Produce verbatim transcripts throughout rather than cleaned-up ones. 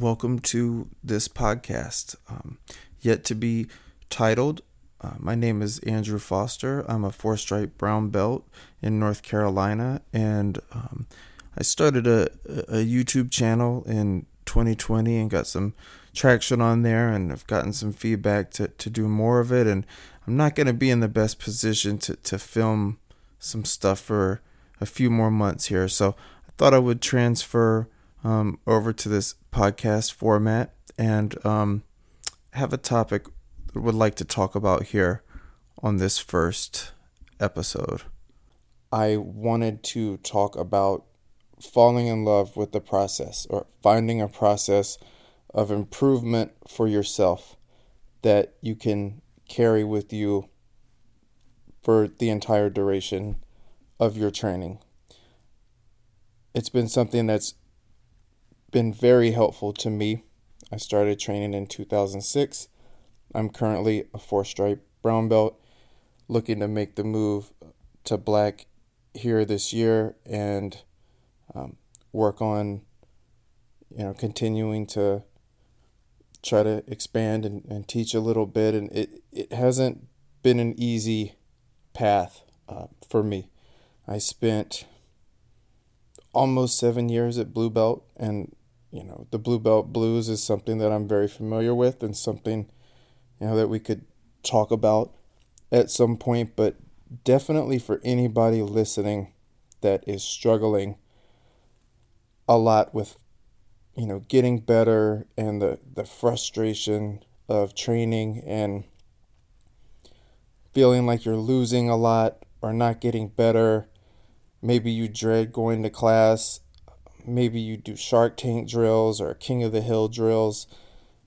welcome to this podcast, um, yet to be titled. Uh, my name is Andrew Foster. I'm a four-stripe brown belt in North Carolina, and um, I started a, a YouTube channel in twenty twenty and got some traction on there, and I've gotten some feedback to, to do more of it, and I'm not going to be in the best position to, to film some stuff for a few more months here, so I thought I would transfer um, over to this podcast format and um, have a topic would like to talk about here on this first episode. I wanted to talk about falling in love with the process, or finding a process of improvement for yourself that you can carry with you for the entire duration of your training. It's been something that's been very helpful to me. I started training in two thousand six. I'm currently a four-stripe brown belt, looking to make the move to black here this year and um, work on, you know, continuing to try to expand and, and teach a little bit. And it, it hasn't been an easy path uh, for me. I spent almost seven years at blue belt, and, you know, the blue belt blues is something that I'm very familiar with and something, you know, that we could talk about at some point, but definitely for anybody listening that is struggling a lot with, you know, getting better and the, the frustration of training and feeling like you're losing a lot or not getting better. Maybe you dread going to class. Maybe you do Shark Tank drills or King of the Hill drills,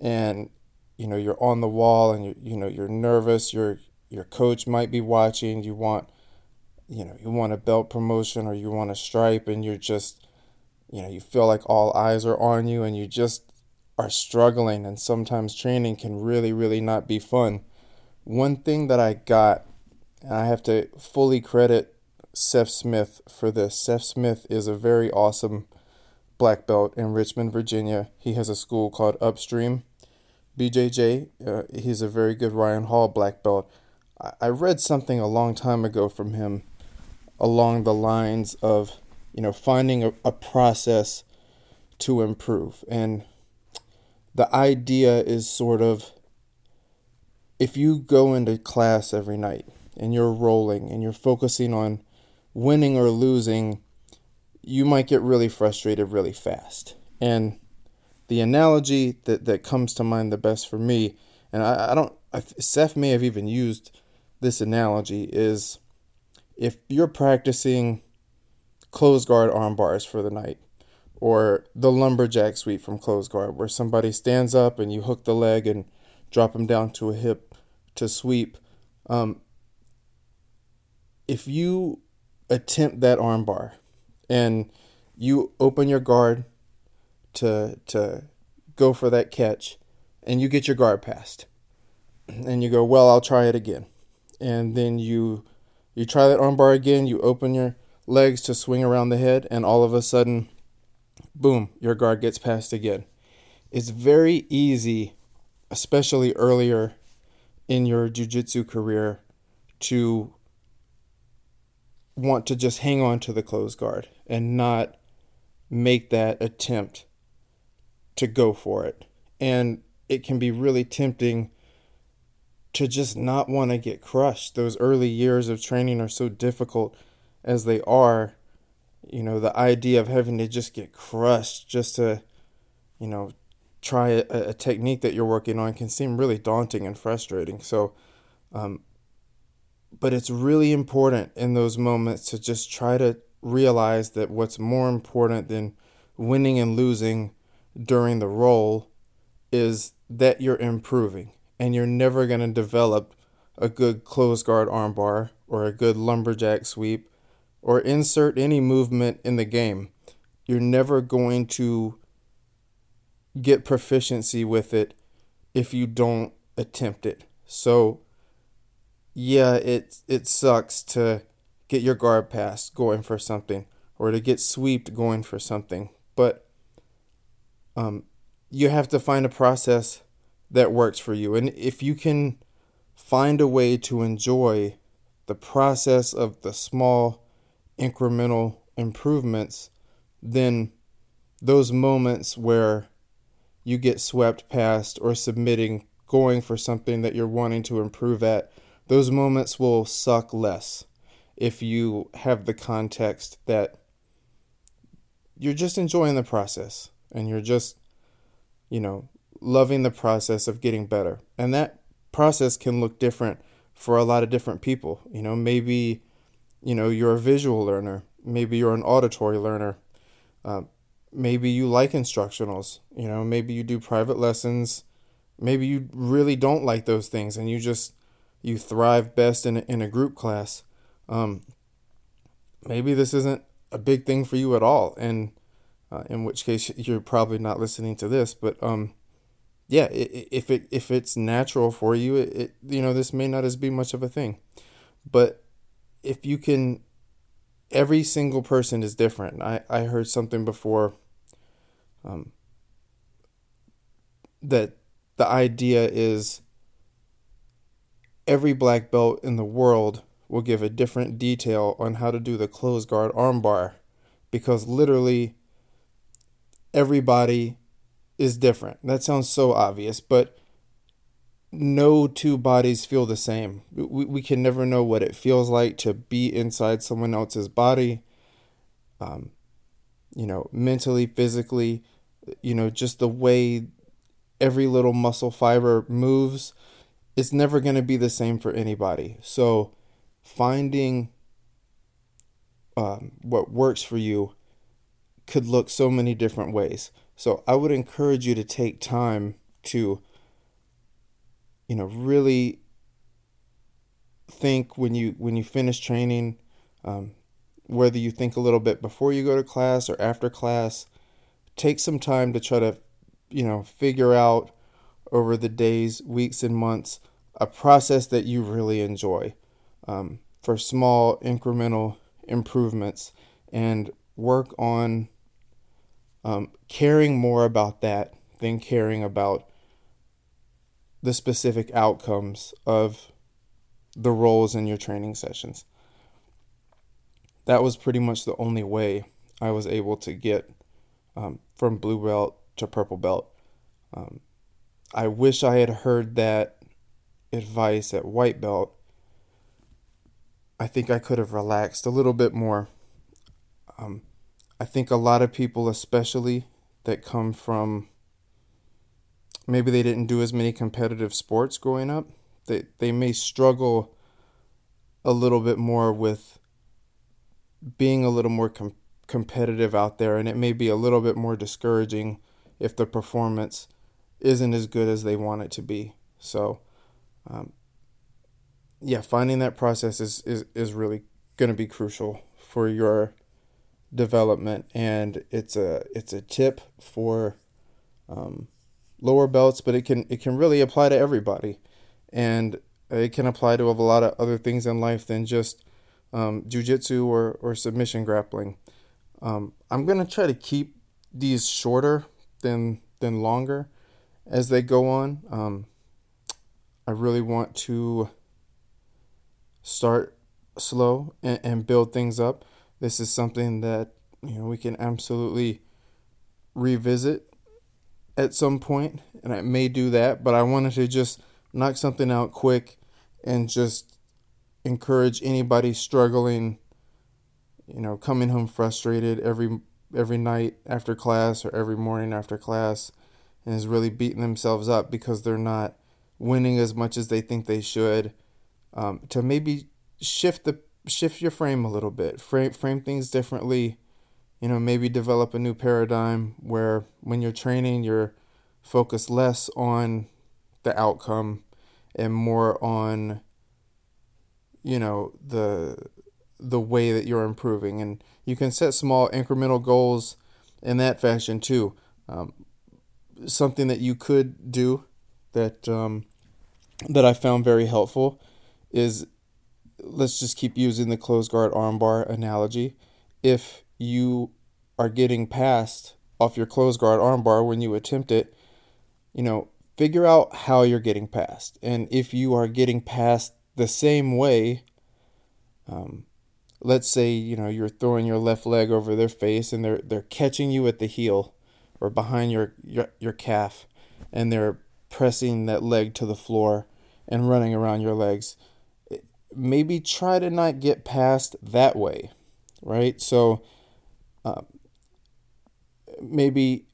and you know, you're on the wall and, you you know, you're nervous. Your your coach might be watching. You want, you know, you want a belt promotion or you want a stripe, and you're just, you know, you feel like all eyes are on you and you just are struggling. And sometimes training can really, really not be fun. One thing that I got, and I have to fully credit Seth Smith for this. Seth Smith is a very awesome black belt in Richmond, Virginia. He has a school called Upstream B J J, uh, he's a very good Ryan Hall black belt. I, I read something a long time ago from him along the lines of, you know, finding a, a process to improve. And the idea is sort of, if you go into class every night and you're rolling and you're focusing on winning or losing, you might get really frustrated really fast. And the analogy that, that comes to mind the best for me, and I, I don't, I, Seth may have even used this analogy, is if you're practicing closed guard arm bars for the night, or the lumberjack sweep from closed guard, where somebody stands up and you hook the leg and drop them down to a hip to sweep. Um, if you attempt that arm bar and you open your guard to to go for that catch, and you get your guard passed, and you go, well, I'll try it again, and then you you try that arm bar again, you open your legs to swing around the head, and all of a sudden, boom, your guard gets passed again. It's very easy, especially earlier in your jiu-jitsu career, to want to just hang on to the closed guard and not make that attempt to go for it. And it can be really tempting to just not want to get crushed. Those early years of training are so difficult as they are. You know, the idea of having to just get crushed just to, you know, try a, a technique that you're working on can seem really daunting and frustrating. So, um, but it's really important in those moments to just try to realize that what's more important than winning and losing during the roll is that you're improving, and you're never going to develop a good closed guard armbar or a good lumberjack sweep or insert any movement in the game. You're never going to get proficiency with it if you don't attempt it. So yeah, it, it sucks to get your guard passed going for something or to get sweeped going for something, but Um, you have to find a process that works for you. And if you can find a way to enjoy the process of the small incremental improvements, then those moments where you get swept past or submitting, going for something that you're wanting to improve at, those moments will suck less if you have the context that you're just enjoying the process and you're just, you know, loving the process of getting better. And that process can look different for a lot of different people. You know, maybe, you know, you're a visual learner. Maybe you're an auditory learner. Uh, maybe you like instructionals. You know, maybe you do private lessons. Maybe you really don't like those things and you just, you thrive best in a, in a group class. Um, maybe this isn't a big thing for you at all. And uh, in which case you're probably not listening to this, but, um, yeah, if it, if it's natural for you, it, it, you know, this may not as be much of a thing, but if you can, every single person is different. I, I heard something before, um, that the idea is every black belt in the world will give a different detail on how to do the closed guard armbar, because literally everybody is different. That sounds so obvious, but no two bodies feel the same. We we can never know what it feels like to be inside someone else's body, um, you know, mentally, physically, you know, just the way every little muscle fiber moves. It's never going to be the same for anybody. So finding um, what works for you could look so many different ways. So I would encourage you to take time to, you know, really think when you when you finish training, um, whether you think a little bit before you go to class or after class, take some time to try to, you know, figure out over the days, weeks, and months a process that you really enjoy um, for small incremental improvements, and work on Um, caring more about that than caring about the specific outcomes of the roles in your training sessions. That was pretty much the only way I was able to get um, from blue belt to purple belt. Um, I wish I had heard that advice at white belt. I think I could have relaxed a little bit more. Um, I think a lot of people, especially that come from, maybe they didn't do as many competitive sports growing up, they, they may struggle a little bit more with being a little more com- competitive out there. And it may be a little bit more discouraging if the performance isn't as good as they want it to be. So, um, yeah, finding that process is, is, is really going to be crucial for your development, and it's a it's a tip for um, lower belts, but it can it can really apply to everybody, and it can apply to a lot of other things in life than just um, jiu-jitsu or or submission grappling. Um, I'm gonna try to keep these shorter than than longer as they go on. Um, I really want to start slow and, and build things up. This is something that, you know, we can absolutely revisit at some point, and I may do that, but I wanted to just knock something out quick and just encourage anybody struggling, you know, coming home frustrated every every night after class or every morning after class and is really beating themselves up because they're not winning as much as they think they should, um, to maybe shift the Shift your frame a little bit, frame frame things differently, you know, maybe develop a new paradigm where when you're training, you're focused less on the outcome and more on, you know, the the way that you're improving. And you can set small incremental goals in that fashion too. Um, something that you could do that um, that I found very helpful is, let's just keep using the closed guard armbar analogy. If you are getting passed off your closed guard armbar when you attempt it, you know, figure out how you're getting past. And if you are getting past the same way, um, let's say, you know, you're throwing your left leg over their face and they're they're catching you at the heel or behind your, your, your calf, and they're pressing that leg to the floor and running around your legs. Maybe try to not get past that way, right? So uh, maybe,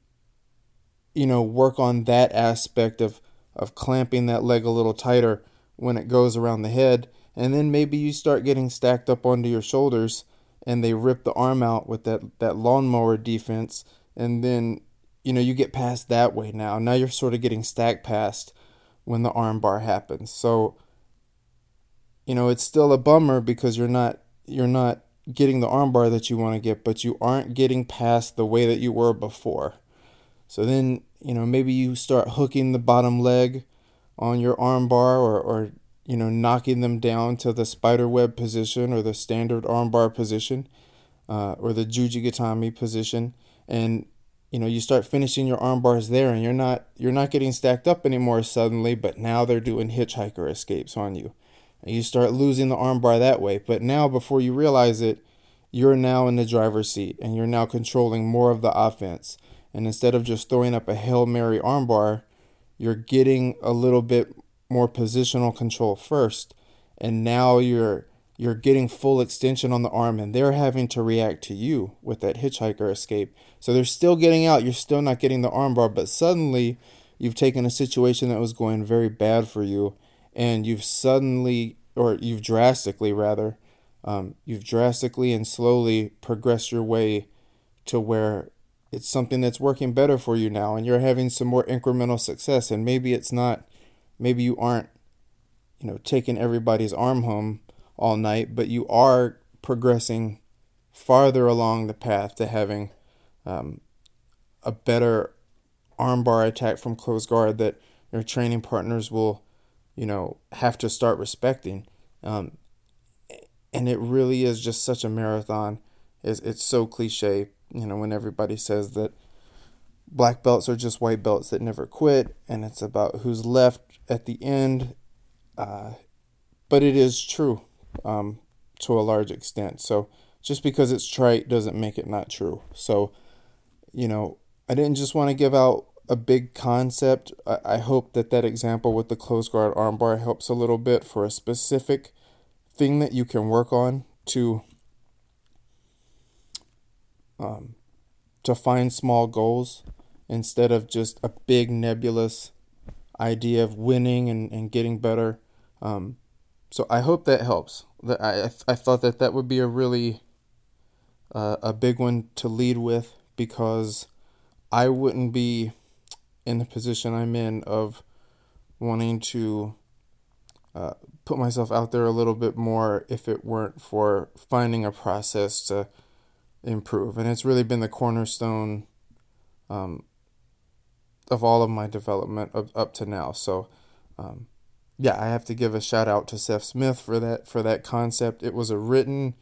you know, work on that aspect of, of clamping that leg a little tighter when it goes around the head. And then maybe you start getting stacked up onto your shoulders and they rip the arm out with that, that lawnmower defense. And then, you know, you get past that way now. Now you're sort of getting stacked past when the arm bar happens. So, you know, it's still a bummer because you're not you're not getting the armbar that you want to get, but you aren't getting past the way that you were before. So then, you know, maybe you start hooking the bottom leg on your armbar, or, or you know, knocking them down to the spiderweb position or the standard armbar position uh, or the jujigatami position, and you know, you start finishing your arm bars there, and you're not you're not getting stacked up anymore suddenly, but now they're doing hitchhiker escapes on you. And you start losing the arm bar that way. But now, before you realize it, you're now in the driver's seat, and you're now controlling more of the offense. And instead of just throwing up a Hail Mary arm bar, you're getting a little bit more positional control first. And now you're you're getting full extension on the arm, and they're having to react to you with that hitchhiker escape. So they're still getting out. You're still not getting the armbar, but suddenly you've taken a situation that was going very bad for you, and you've suddenly, or you've drastically rather, um, you've drastically and slowly progressed your way to where it's something that's working better for you now, and you're having some more incremental success. And maybe it's not, maybe you aren't, you know, taking everybody's arm home all night, but you are progressing farther along the path to having um, a better armbar attack from close guard that your training partners will, you know, have to start respecting. Um, and it really is just such a marathon. It's, it's so cliche, you know, when everybody says that black belts are just white belts that never quit, and it's about who's left at the end. Uh, but it is true. Um, to a large extent. So just because it's trite doesn't make it not true. So, you know, I didn't just want to give out a big concept. I, I hope that that example with the close guard armbar helps a little bit for a specific thing that you can work on to, um, to find small goals instead of just a big nebulous idea of winning and, and getting better. Um, So I hope that helps. I I thought that that would be a really uh, a big one to lead with, because I wouldn't be in the position I'm in of wanting to uh, put myself out there a little bit more if it weren't for finding a process to improve. And it's really been the cornerstone um, of all of my development up, up to now. So. Um, Yeah, I have to give a shout out to Seth Smith for that for that concept. It was a written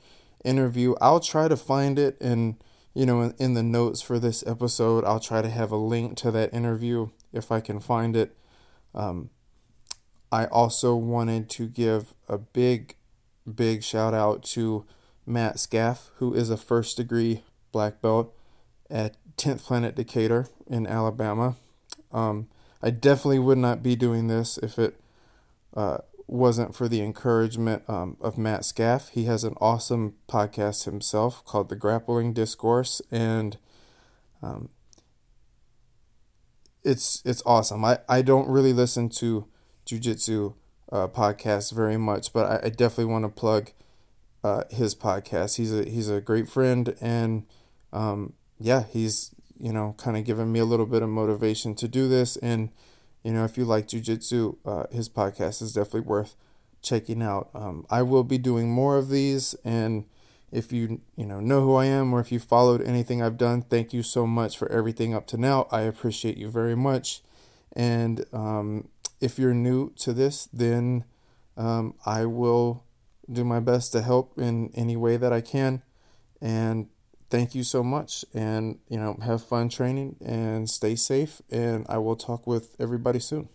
interview. I'll try to find it, and you know, in, in the notes for this episode, I'll try to have a link to that interview if I can find it. Um, I also wanted to give a big, big shout out to Matt Scaff, who is a first degree black belt at tenth Planet Decatur in Alabama. Um, I definitely would not be doing this if it Uh, wasn't for the encouragement um, of Matt Scaff. He has an awesome podcast himself called The Grappling Discourse, and um, it's it's awesome. I, I don't really listen to jiu-jitsu uh, podcasts very much, but I, I definitely want to plug uh, his podcast. He's a he's a great friend, and um, yeah, he's you know kind of given me a little bit of motivation to do this. And you know, if you like jiu-jitsu, uh, his podcast is definitely worth checking out. Um, I will be doing more of these, and if you, you know, know who I am, or if you followed anything I've done, thank you so much for everything up to now. I appreciate you very much. And um, if you're new to this, then um, I will do my best to help in any way that I can. And thank you so much, and you know, have fun training and stay safe, and I will talk with everybody soon.